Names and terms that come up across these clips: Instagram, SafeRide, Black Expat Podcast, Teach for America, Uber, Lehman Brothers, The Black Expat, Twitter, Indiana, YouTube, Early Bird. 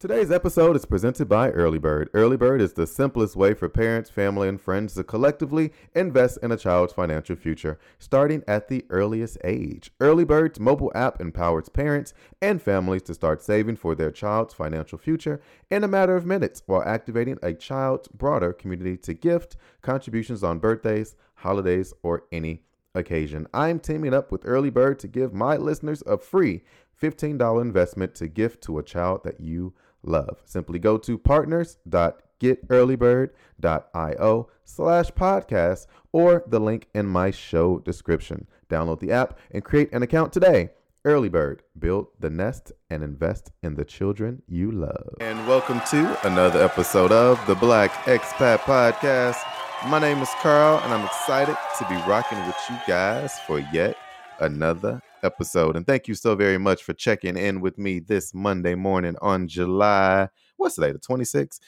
Today's episode is presented by Early Bird. Early Bird is the simplest way for parents, family, and friends to collectively invest in a child's financial future, starting at the earliest age. Early Bird's mobile app empowers parents and families to start saving for their child's financial future in a matter of minutes while activating a child's broader community to gift contributions on birthdays, holidays, or any occasion. I'm teaming up with Early Bird to give my listeners a free $15 investment to gift to a child that you love. Simply go to partners.getearlybird.io/podcast or the link in my show description. Download the app and create an account today. Early Bird, build the nest and invest in the children you love. And welcome to another episode of the Black Expat Podcast. My name is Carl, and I'm excited to be rocking with you guys for yet another episode. And thank you so very much for checking in with me this Monday morning on July 26th.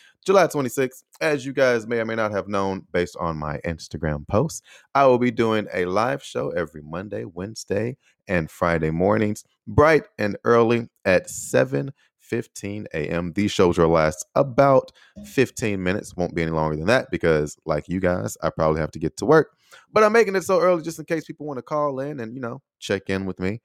As you guys may or may not have known based on my Instagram posts, I will be doing a live show every Monday, Wednesday, and Friday mornings, bright and early at 7:15 a.m. These shows will last about 15 minutes. Won't be any longer than that because, like you guys, I probably have to get to work. But I'm making it so early just in case people want to call in and, you know, check in with me.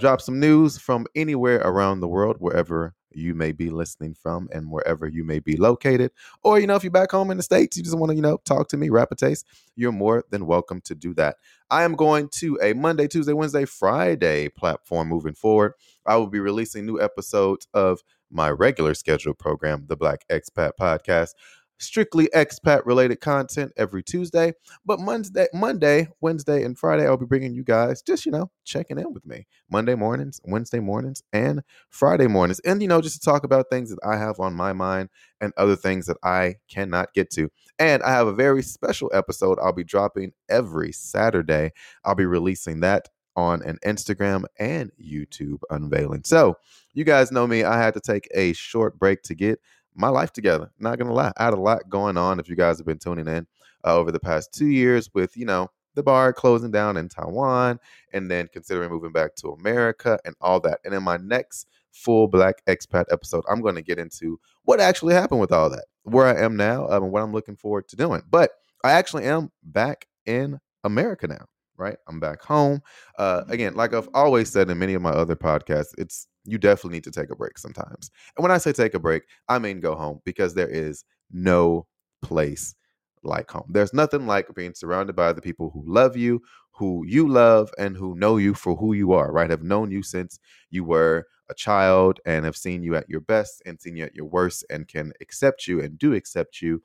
Drop some news from anywhere around the world, wherever you may be listening from and wherever you may be located. Or, you know, if you're back home in the States, you just want to, you know, talk to me, rap a taste, you're more than welcome to do that. I am going to a Monday, Tuesday, Wednesday, Friday platform moving forward. I will be releasing new episodes of my regular scheduled program, The Black Expat Podcast. Strictly expat-related content every Tuesday, but Monday, Wednesday, and Friday, I'll be bringing you guys just, you know, checking in with me. Monday mornings, Wednesday mornings, and Friday mornings. And, you know, just to talk about things that I have on my mind and other things that I cannot get to. And I have a very special episode I'll be dropping every Saturday. I'll be releasing that on an Instagram and YouTube unveiling. So you guys know me. I had to take a short break to get my life together. Not going to lie. I had a lot going on if you guys have been tuning in over the past 2 years with, you know, the bar closing down in Taiwan and then considering moving back to America and all that. And in my next full Black Expat episode, I'm going to get into what actually happened with all that, where I am now and what I'm looking forward to doing. But I actually am back in America now, right? I'm back home. Again, like I've always said in many of my other podcasts, you definitely need to take a break sometimes. And when I say take a break, I mean go home, because there is no place like home. There's nothing like being surrounded by the people who love you, who you love, and who know you for who you are, right? Have known you since you were a child and have seen you at your best and seen you at your worst and can accept you and do accept you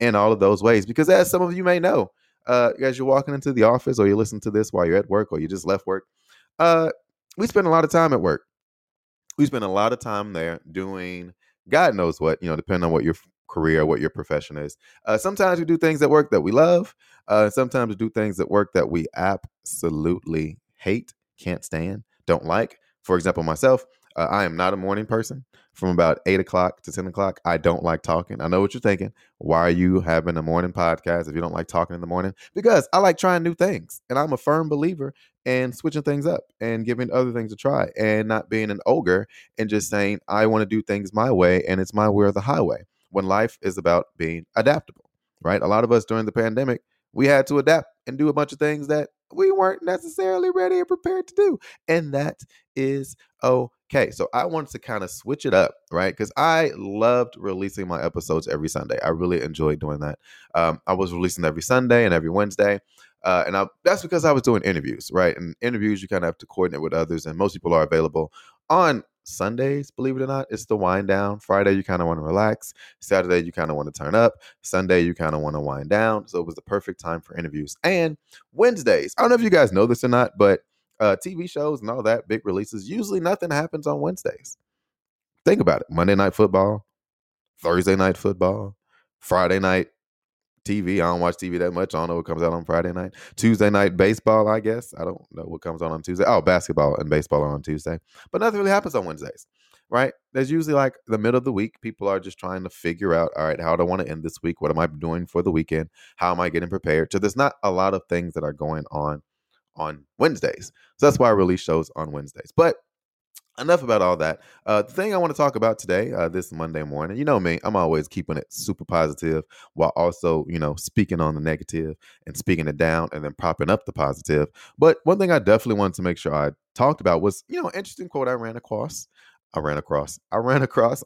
in all of those ways. Because as some of you may know, as you're walking into the office or you listen to this while you're at work or you just left work, we spend a lot of time at work. We spend a lot of time there doing God knows what, you know, depending on what your career, what your profession is. Sometimes we do things at work that we love. Sometimes we do things at work that we absolutely hate, can't stand, don't like. For example, myself, I am not a morning person. From about 8 o'clock to 10 o'clock, I don't like talking. I know what you're thinking. Why are you having a morning podcast if you don't like talking in the morning? Because I like trying new things. And I'm a firm believer in switching things up and giving other things a try and not being an ogre and just saying, I want to do things my way and it's my way or the highway. When life is about being adaptable, right? A lot of us during the pandemic, we had to adapt and do a bunch of things that we weren't necessarily ready and prepared to do. And that is okay. So I wanted to kind of switch it up, right? Because I loved releasing my episodes every Sunday. I really enjoyed doing that. I was releasing every Sunday and every Wednesday. And that's because I was doing interviews, right? And interviews, you kind of have to coordinate with others. And most people are available on Sundays, believe it or not. It's the wind down. Friday, you kind of want to relax. Saturday, you kind of want to turn up. Sunday, you kind of want to wind down. So it was the perfect time for interviews. And Wednesdays, I don't know if you guys know this or not, but TV shows and all that, big releases, usually nothing happens on Wednesdays. Think about it. Monday night football, Thursday night football, Friday night TV. I don't watch TV that much. I don't know what comes out on Friday night. Tuesday night baseball, I guess. I don't know what comes on Tuesday. Oh, basketball and baseball are on Tuesday. But nothing really happens on Wednesdays, right? There's usually like the middle of the week. People are just trying to figure out, all right, how do I want to end this week? What am I doing for the weekend? How am I getting prepared? So there's not a lot of things that are going on Wednesdays. So that's why I release shows on Wednesdays. But Enough about all that. The thing I want to talk about today, this Monday morning, you know me, I'm always keeping it super positive while also, you know, speaking on the negative and speaking it down and then propping up the positive. But one thing I definitely wanted to make sure I talked about was, you know, an interesting quote I ran across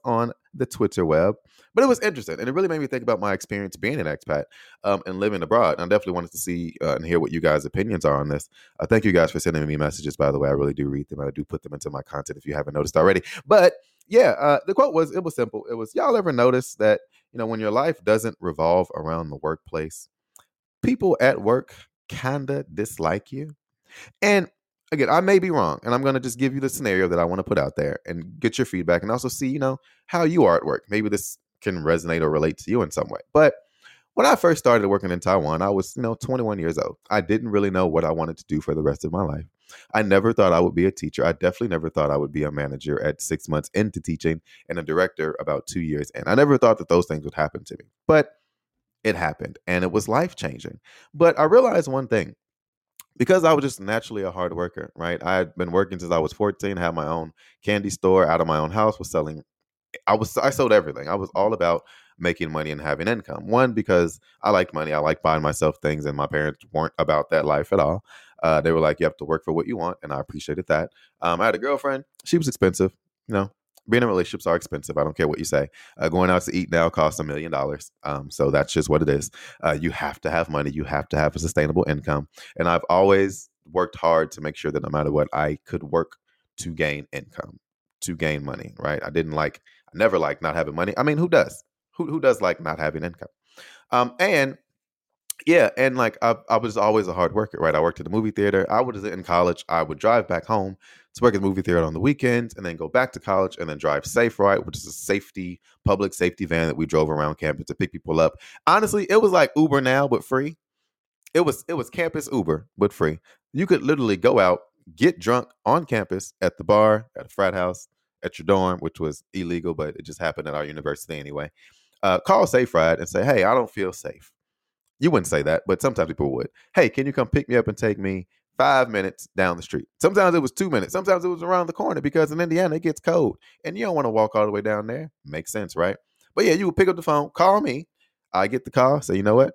on the Twitter web, but it was interesting. And it really made me think about my experience being an expat and living abroad. And I definitely wanted to see and hear what you guys' opinions are on this. Thank you guys for sending me messages, by the way. I really do read them. I do put them into my content if you haven't noticed already. But yeah, the quote was, it was simple. It was, y'all ever notice that, you know, when your life doesn't revolve around the workplace, people at work kind of dislike you? And again, I may be wrong, and I'm going to just give you the scenario that I want to put out there and get your feedback and also see, you know, how you are at work. Maybe this can resonate or relate to you in some way. But when I first started working in Taiwan, I was, you know, 21 years old. I didn't really know what I wanted to do for the rest of my life. I never thought I would be a teacher. I definitely never thought I would be a manager at 6 months into teaching and a director about 2 years in. I never thought that those things would happen to me, but it happened and it was life-changing. But I realized one thing. Because I was just naturally a hard worker, right? I had been working since I was 14, had my own candy store out of my own house, I sold everything. I was all about making money and having income. One, because I liked money. I liked buying myself things, and my parents weren't about that life at all. They were like, you have to work for what you want, and I appreciated that. I had a girlfriend. She was expensive. You know, being in relationships are expensive. I don't care what you say. Going out to eat now costs $1 million. So that's just what it is. You have to have money. You have to have a sustainable income. And I've always worked hard to make sure that no matter what, I could work to gain income, to gain money, right? I never liked not having money. I mean, who does? Who does like not having income? I was always a hard worker, right? I worked at the movie theater. I was in college. I would drive back home to work at the movie theater on the weekends and then go back to college and then drive SafeRide, which is a public safety van that we drove around campus to pick people up. Honestly, it was like Uber now, but free. It was campus Uber, but free. You could literally go out, get drunk on campus at the bar, at a frat house, at your dorm, which was illegal, but it just happened at our university anyway. Call SafeRide and say, hey, I don't feel safe. You wouldn't say that, but sometimes people would. Hey, can you come pick me up and take me 5 minutes down the street? Sometimes it was 2 minutes. Sometimes it was around the corner because in Indiana, it gets cold. And you don't want to walk all the way down there. Makes sense, right? But yeah, you would pick up the phone, call me. I get the call, say, you know what?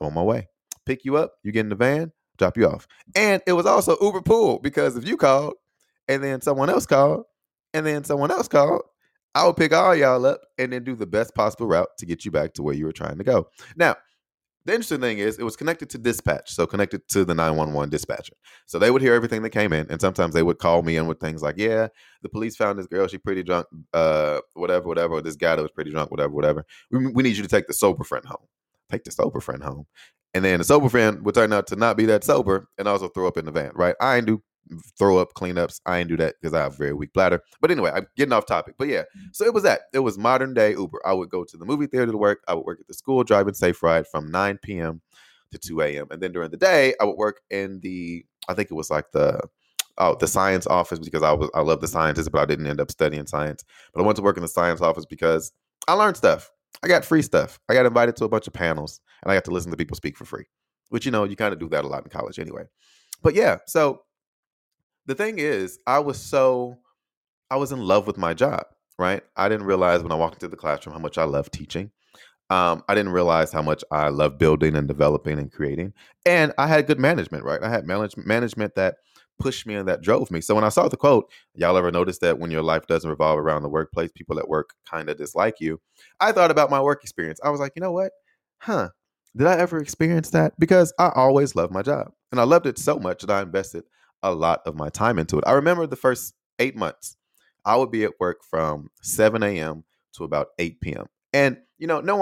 I'm on my way. Pick you up. You get in the van, drop you off. And it was also Uber pool because if you called and then someone else called and then someone else called, I would pick all y'all up and then do the best possible route to get you back to where you were trying to go. Now, the interesting thing is it was connected to dispatch, so connected to the 911 dispatcher. So they would hear everything that came in, and sometimes they would call me in with things like, yeah, the police found this girl. She pretty drunk, whatever, or this guy that was pretty drunk, whatever. We need you to take the sober friend home. Take the sober friend home. And then the sober friend would turn out to not be that sober and also throw up in the van, right? I ain't do throw up cleanups. I ain't do that because I have a very weak bladder. But anyway, I'm getting off topic. But yeah, so it was that. It was modern day Uber. I would go to the movie theater to work. I would work at the school driving SafeRide from 9 p.m. to 2 a.m. And then during the day, I would work in the science office because I love the sciences, but I didn't end up studying science. But I wanted to work in the science office because I learned stuff. I got free stuff. I got invited to a bunch of panels and I got to listen to people speak for free, which, you know, you kind of do that a lot in college anyway. But yeah, so the thing is, I was in love with my job, right? I didn't realize when I walked into the classroom how much I loved teaching. I didn't realize how much I loved building and developing and creating. And I had good management, right? I had management that pushed me and that drove me. So when I saw the quote, y'all ever notice that when your life doesn't revolve around the workplace, people at work kind of dislike you? I thought about my work experience. I was like, you know what? Did I ever experience that? Because I always loved my job. And I loved it so much that I invested a lot of my time into it. I remember the first 8 months, I would be at work from 7 a.m. to about 8 p.m. And, you know, that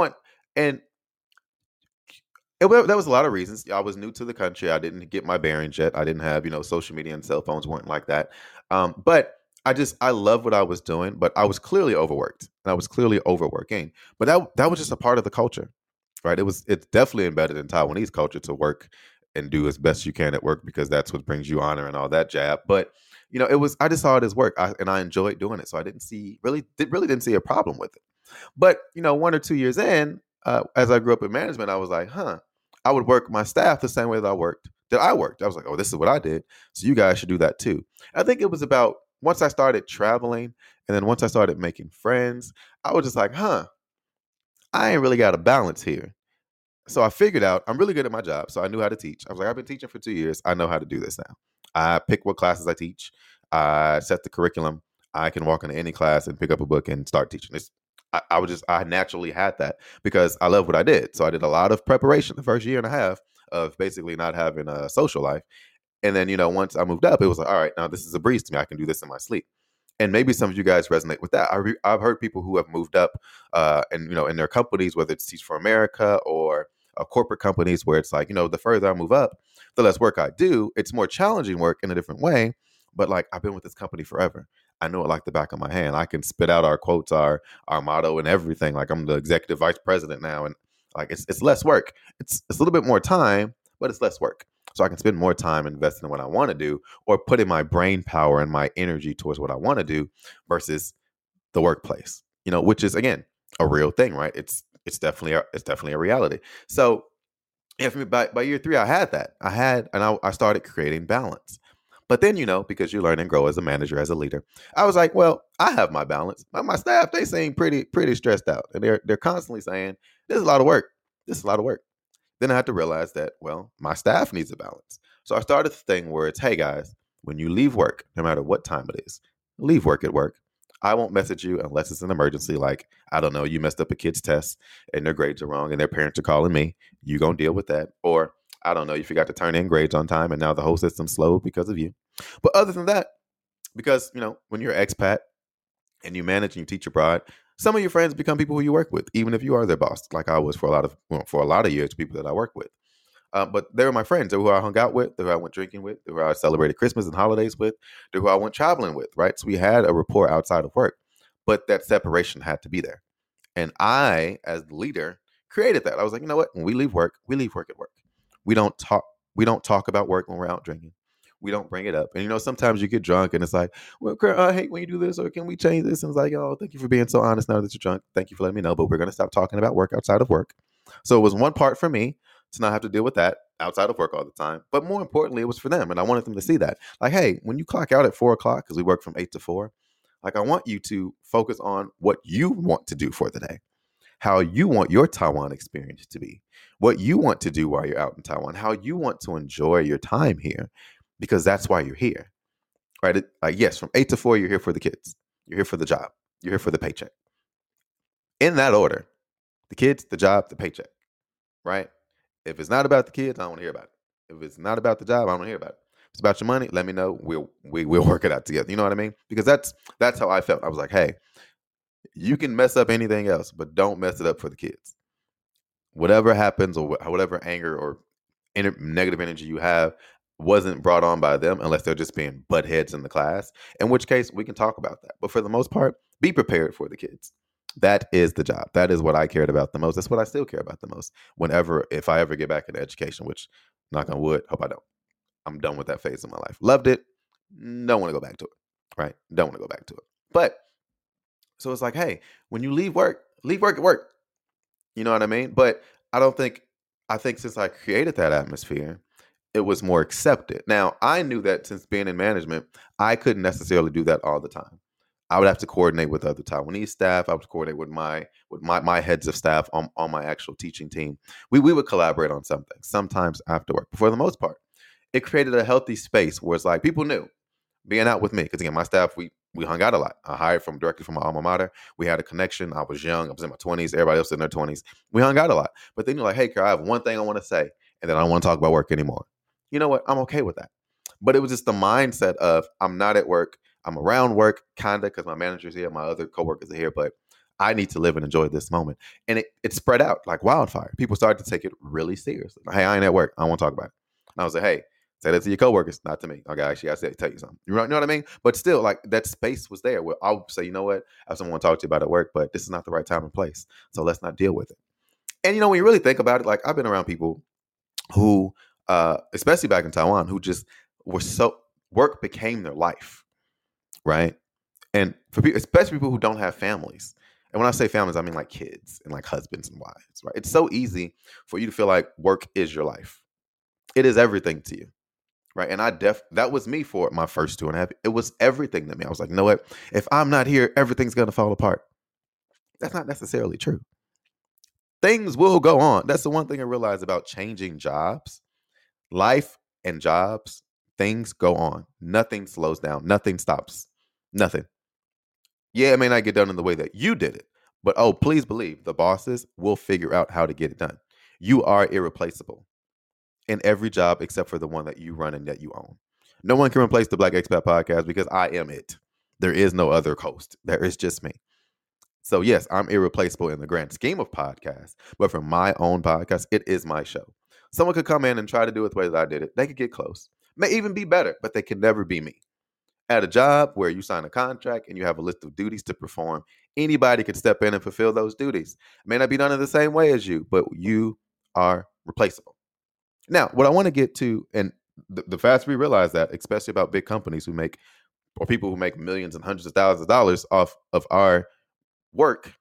was a lot of reasons. I was new to the country. I didn't get my bearings yet. I didn't have, you know, social media and cell phones weren't like that. But I loved what I was doing, but I was clearly overworked and I was clearly overworking, but that was just a part of the culture, right? It's definitely embedded in Taiwanese culture to work and do as best you can at work because that's what brings you honor and all that jab. But, you know, I just saw it as work and I enjoyed doing it. So I didn't see a problem with it. But, you know, 1 or 2 years in, as I grew up in management, I was like, I would work my staff the same way that I worked. I was like, oh, this is what I did. So you guys should do that too. I think it was about once I started traveling and then once I started making friends, I was just like, I ain't really got a balance here. So I figured out I'm really good at my job. So I knew how to teach. I was like, I've been teaching for 2 years. I know how to do this now. I pick what classes I teach. I set the curriculum. I can walk into any class and pick up a book and start teaching. I naturally had that because I love what I did. So I did a lot of preparation the first year and a half of basically not having a social life. And then, once I moved up, it was like, all right, now this is a breeze to me. I can do this in my sleep. And maybe some of you guys resonate with that. I've heard people who have moved up and, in their companies, whether it's Teach for America or corporate companies where it's like, the further I move up, the less work I do. It's more challenging work in a different way. But like, I've been with this company forever. I know it like the back of my hand. I can spit out our quotes, our motto and everything. Like I'm the executive vice president now. And like, it's less work. It's a little bit more time, but it's less work. So I can spend more time investing in what I want to do or putting my brain power and my energy towards what I want to do versus the workplace, which is, again, a real thing, right? It's definitely a reality. So by year 3, I had that. I started creating balance. But then, because you learn and grow as a manager, as a leader, I was like, well, I have my balance. My staff, they seem pretty stressed out. And they're constantly saying, this is a lot of work. This is a lot of work. Then I had to realize that, well, my staff needs a balance. So I started the thing where it's, hey, guys, when you leave work, no matter what time it is, leave work at work. I won't message you unless it's an emergency. Like, I don't know, you messed up a kid's test and their grades are wrong and their parents are calling me. You going to deal with that. Or, I don't know, you forgot to turn in grades on time and now the whole system's slowed because of you. But other than that, because, when you're an expat and you manage and you teach abroad, some of your friends become people who you work with, even if you are their boss, like I was for a lot of years, people that I work with. But they were my friends. They were who I hung out with, they were who I went drinking with, they were who I celebrated Christmas and holidays with, they were who I went traveling with, right? So we had a rapport outside of work, but that separation had to be there. And I, as the leader, created that. I was like, you know what? When we leave work at work. We don't talk about work when we're out drinking. We don't bring it up. And, sometimes you get drunk and it's like, well, I hate when you do this, or can we change this? And it's like, oh, thank you for being so honest now that you're drunk. Thank you for letting me know, but we're going to stop talking about work outside of work. So it was one part for me to not have to deal with that outside of work all the time. But more importantly, it was for them. And I wanted them to see that. Like, hey, when you clock out at 4:00, because we work from 8 to 4, like I want you to focus on what you want to do for the day. How you want your Taiwan experience to be, what you want to do while you're out in Taiwan, how you want to enjoy your time here, because that's why you're here, right? Yes, from 8 to 4, you're here for the kids. You're here for the job. You're here for the paycheck. In that order, the kids, the job, the paycheck, right? If it's not about the kids, I don't want to hear about it. If it's not about the job, I don't want to hear about it. If it's about your money, let me know. We'll work it out together. You know what I mean? Because that's how I felt. I was like, hey, you can mess up anything else, but don't mess it up for the kids. Whatever happens or whatever anger or negative energy you have wasn't brought on by them unless they're just being butt heads in the class, in which case we can talk about that. But for the most part, be prepared for the kids. That is the job. That is what I cared about the most. That's what I still care about the most if I ever get back into education, which, knock on wood, hope I don't. I'm done with that phase of my life. Loved it. Don't want to go back to it, right? Don't want to go back to it. But so it's like, hey, when you leave work at work. You know what I mean? But I think since I created that atmosphere, it was more accepted. Now, I knew that since being in management, I couldn't necessarily do that all the time. I would have to coordinate with other Taiwanese staff. I would coordinate with my heads of staff on my actual teaching team. We would collaborate on something, sometimes after work. But for the most part, it created a healthy space where it's like people knew being out with me. Because again, my staff, we hung out a lot. I hired directly from my alma mater. We had a connection. I was young. I was in my 20s. Everybody else in their 20s. We hung out a lot. But then you're like, hey, Kara, I have one thing I want to say, and then I don't want to talk about work anymore. You know what? I'm okay with that. But it was just the mindset of I'm not at work. I'm around work, kind of, because my manager's here. My other coworkers are here. But I need to live and enjoy this moment. And it spread out like wildfire. People started to take it really seriously. Hey, I ain't at work. I don't want to talk about it. And I was like, hey, say that to your coworkers, not to me. Okay, actually, I said, tell you something. You know what I mean? But still, like that space was there where I'll say, you know what? I have someone to talk to you about at work, but this is not the right time and place. So let's not deal with it. And, when you really think about it, like I've been around people who, especially back in Taiwan, who just were so work became their life, right? And for people, especially people who don't have families. And when I say families, I mean like kids and like husbands and wives, right? It's so easy for you to feel like work is your life. It is everything to you. Right. And that was me for my first 2.5. It was everything to me. I was like, you know what? If I'm not here, everything's going to fall apart. That's not necessarily true. Things will go on. That's the one thing I realized about changing jobs, life and jobs. Things go on. Nothing slows down. Nothing stops. Nothing. Yeah, it may not get done in the way that you did it, but oh, please believe the bosses will figure out how to get it done. You are irreplaceable in every job except for the one that you run and that you own. No one can replace the Black Expat Podcast because I am it. There is no other host. There is just me. So yes, I'm irreplaceable in the grand scheme of podcasts, but for my own podcast, it is my show. Someone could come in and try to do it the way that I did it. They could get close. May even be better, but they can never be me. At a job where you sign a contract and you have a list of duties to perform, anybody can step in and fulfill those duties. It may not be done in the same way as you, but you are replaceable. Now, what I want to get to, and the faster we realize that, especially about big companies who make, or people who make millions and hundreds of thousands of dollars off of our work,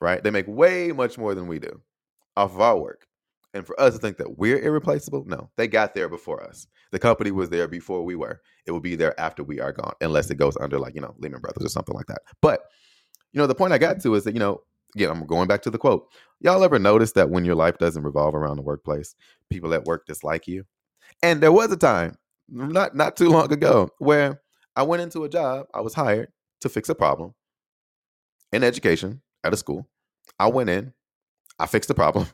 right? They make way much more than we do off of our work. And for us to think that we're irreplaceable, no, they got there before us. The company was there before we were. It will be there after we are gone, unless it goes under like, Lehman Brothers or something like that. But, the point I got to is that, again, I'm going back to the quote. Y'all ever notice that when your life doesn't revolve around the workplace, people at work dislike you? And there was a time, not too long ago, where I went into a job. I was hired to fix a problem in education at a school. I went in, I fixed the problem.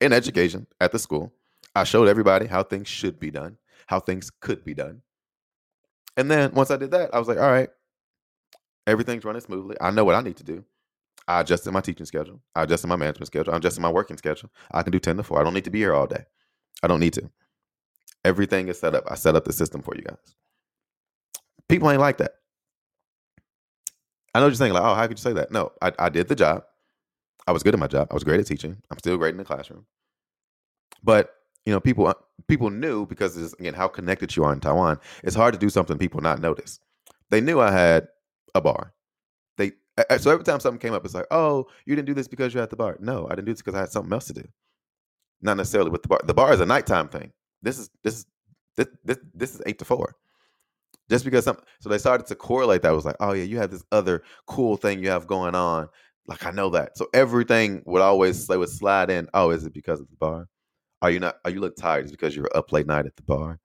In education at the school, I showed everybody how things should be done, how things could be done. And then once I did that, I was like, all right, everything's running smoothly. I know what I need to do. I adjusted my teaching schedule. I adjusted my management schedule. I adjusted my working schedule. I can do 10 to 4. I don't need to be here all day. I don't need to. Everything is set up. I set up the system for you guys. People ain't like that. I know you're saying like, oh, how could you say that? No, I did the job. I was good at my job. I was great at teaching. I'm still great in the classroom. But, people knew because, again, how connected you are in Taiwan, it's hard to do something people not notice. They knew I had a bar. So every time something came up, it's like, oh, you didn't do this because you're at the bar. No, I didn't do this because I had something else to do. Not necessarily with the bar. The bar is a nighttime thing. This is 8 to 4. Just because so they started to correlate that. It was like, oh, yeah, you have this other cool thing you have going on. Like, I know that. So everything would always slide in. Oh, is it because of the bar? Are you look tired? Is it because you were up late night at the bar?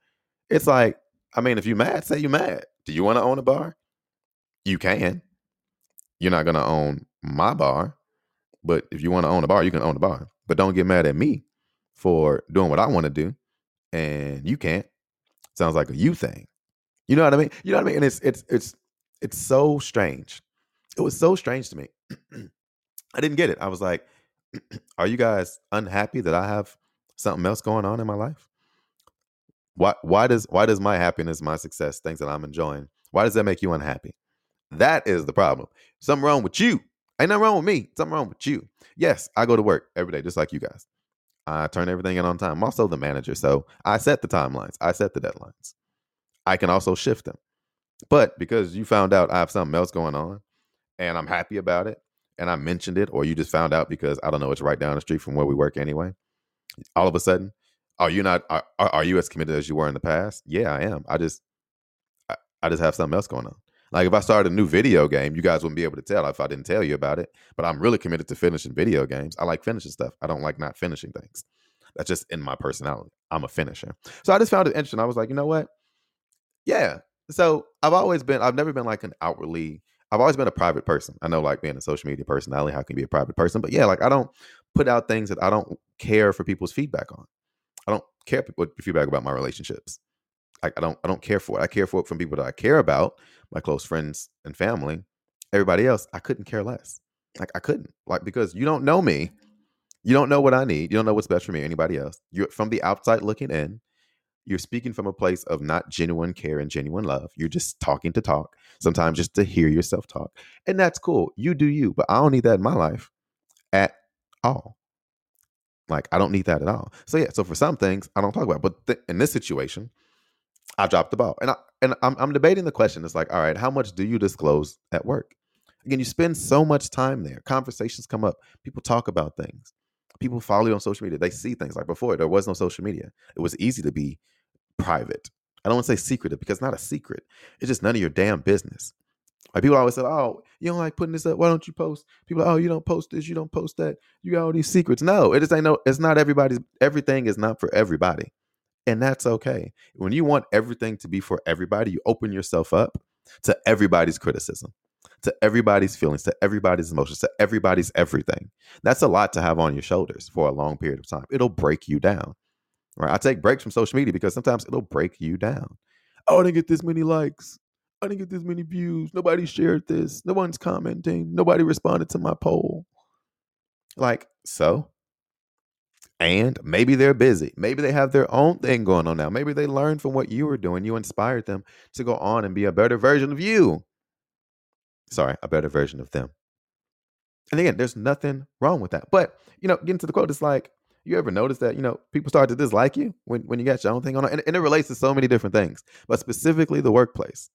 It's like, if you're mad, say you're mad. Do you want to own a bar? You can. You're not going to own my bar. But if you want to own a bar, you can own a bar. But don't get mad at me for doing what I want to do. And you can't. Sounds like a you thing. You know what I mean? You know what I mean? And it's so strange. It was so strange to me. I didn't get it. I was like, are you guys unhappy that I have something else going on in my life? Why does my happiness, my success, things that I'm enjoying, why does that make you unhappy? That is the problem. Something wrong with you. Ain't nothing wrong with me. Something wrong with you. Yes, I go to work every day, just like you guys. I turn everything in on time. I'm also the manager, so I set the timelines. I set the deadlines. I can also shift them. But because you found out I have something else going on, and I'm happy about it, and I mentioned it, or you just found out because, I don't know, it's right down the street from where we work anyway. All of a sudden, are you as committed as you were in the past? Yeah, I am. I just have something else going on. Like if I started a new video game, you guys wouldn't be able to tell if I didn't tell you about it, but I'm really committed to finishing video games. I like finishing stuff. I don't like not finishing things. That's just in my personality. I'm a finisher. So I just found it interesting. I was like, you know what? Yeah. So I've never been like an outwardly, I've always been a private person. I know, like, being a social media personality, how can you be a private person? But yeah, like, I don't put out things that I don't care for people's feedback on. I don't care what feedback about my relationships. I don't care for it. I care for it from people that I care about, my close friends and family. Everybody else, I couldn't care less. Like, I couldn't. Like, because you don't know me. You don't know what I need. You don't know what's best for me or anybody else. You're from the outside looking in. You're speaking from a place of not genuine care and genuine love. You're just talking to talk, sometimes just to hear yourself talk. And that's cool. You do you, but I don't need that in my life at all. Like, I don't need that at all. So yeah, so for some things I don't talk about, but in this situation, I dropped the ball. And I'm debating the question. It's like, all right, how much do you disclose at work? Again, you spend so much time there. Conversations come up. People talk about things. People follow you on social media. They see things. Like before, there was no social media. It was easy to be private. I don't want to say secretive because it's not a secret. It's just none of your damn business. Like people always say, oh, you don't like putting this up. Why don't you post? People are like, oh, you don't post this. You don't post that. You got all these secrets. No, it just ain't no, it's not everybody's. Everything is not for everybody. And that's okay. When you want everything to be for everybody, you open yourself up to everybody's criticism, to everybody's feelings, to everybody's emotions, to everybody's everything. That's a lot to have on your shoulders for a long period of time. It'll break you down. Right? I take breaks from social media because sometimes it'll break you down. Oh, I didn't get this many likes. I didn't get this many views. Nobody shared this. No one's commenting. Nobody responded to my poll. Like, so? And maybe they're busy. Maybe they have their own thing going on now. Maybe they learned from what you were doing. You inspired them to go on and be a better version of you. Sorry, a better version of them. And again, there's nothing wrong with that. But, you know, getting to the quote, it's like, you ever notice that, you know, people start to dislike you when you got your own thing on? And it relates to so many different things, but specifically the workplace.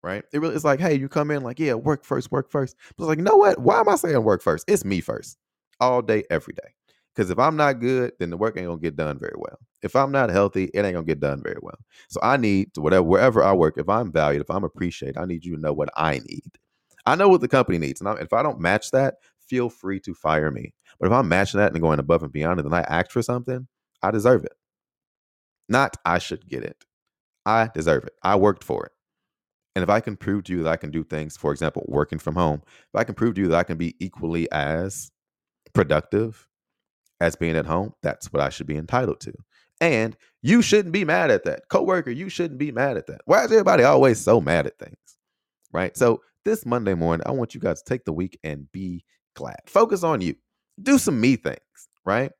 Right? It really is like, hey, you come in like, yeah, work first, work first. But it's like, you know what? Why am I saying work first? It's me first all day, every day. Because if I'm not good, then the work ain't going to get done very well. If I'm not healthy, it ain't going to get done very well. So I need to wherever I work, if I'm valued, if I'm appreciated, I need you to know what I need. I know what the company needs. And if I don't match that, feel free to fire me. But if I'm matching that and going above and beyond it, and I act for something, I deserve it. Not I should get it. I deserve it. I worked for it. And if I can prove to you that I can do things, for example, working from home, if I can prove to you that I can be equally as productive as being at home, that's what I should be entitled to. And you shouldn't be mad at that. Coworker, you shouldn't be mad at that. Why is everybody always so mad at things? Right? So this Monday morning, I want you guys to take the week and be glad. Focus on you. Do some me things, right?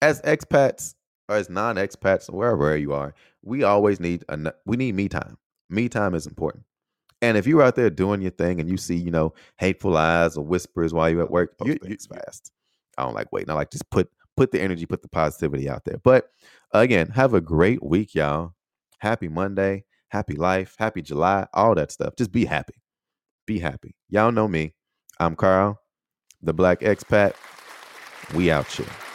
As expats or as non-expats, wherever you are, we always need we need me time. Me time is important. And if you're out there doing your thing and you see, you know, hateful eyes or whispers while you're at work, it's fast. I don't like waiting. I like just put the energy, put the positivity out there. But again, have a great week, y'all. Happy Monday. Happy life. Happy July. All that stuff. Just be happy. Be happy. Y'all know me. I'm Carl, the Black Expat. We out here.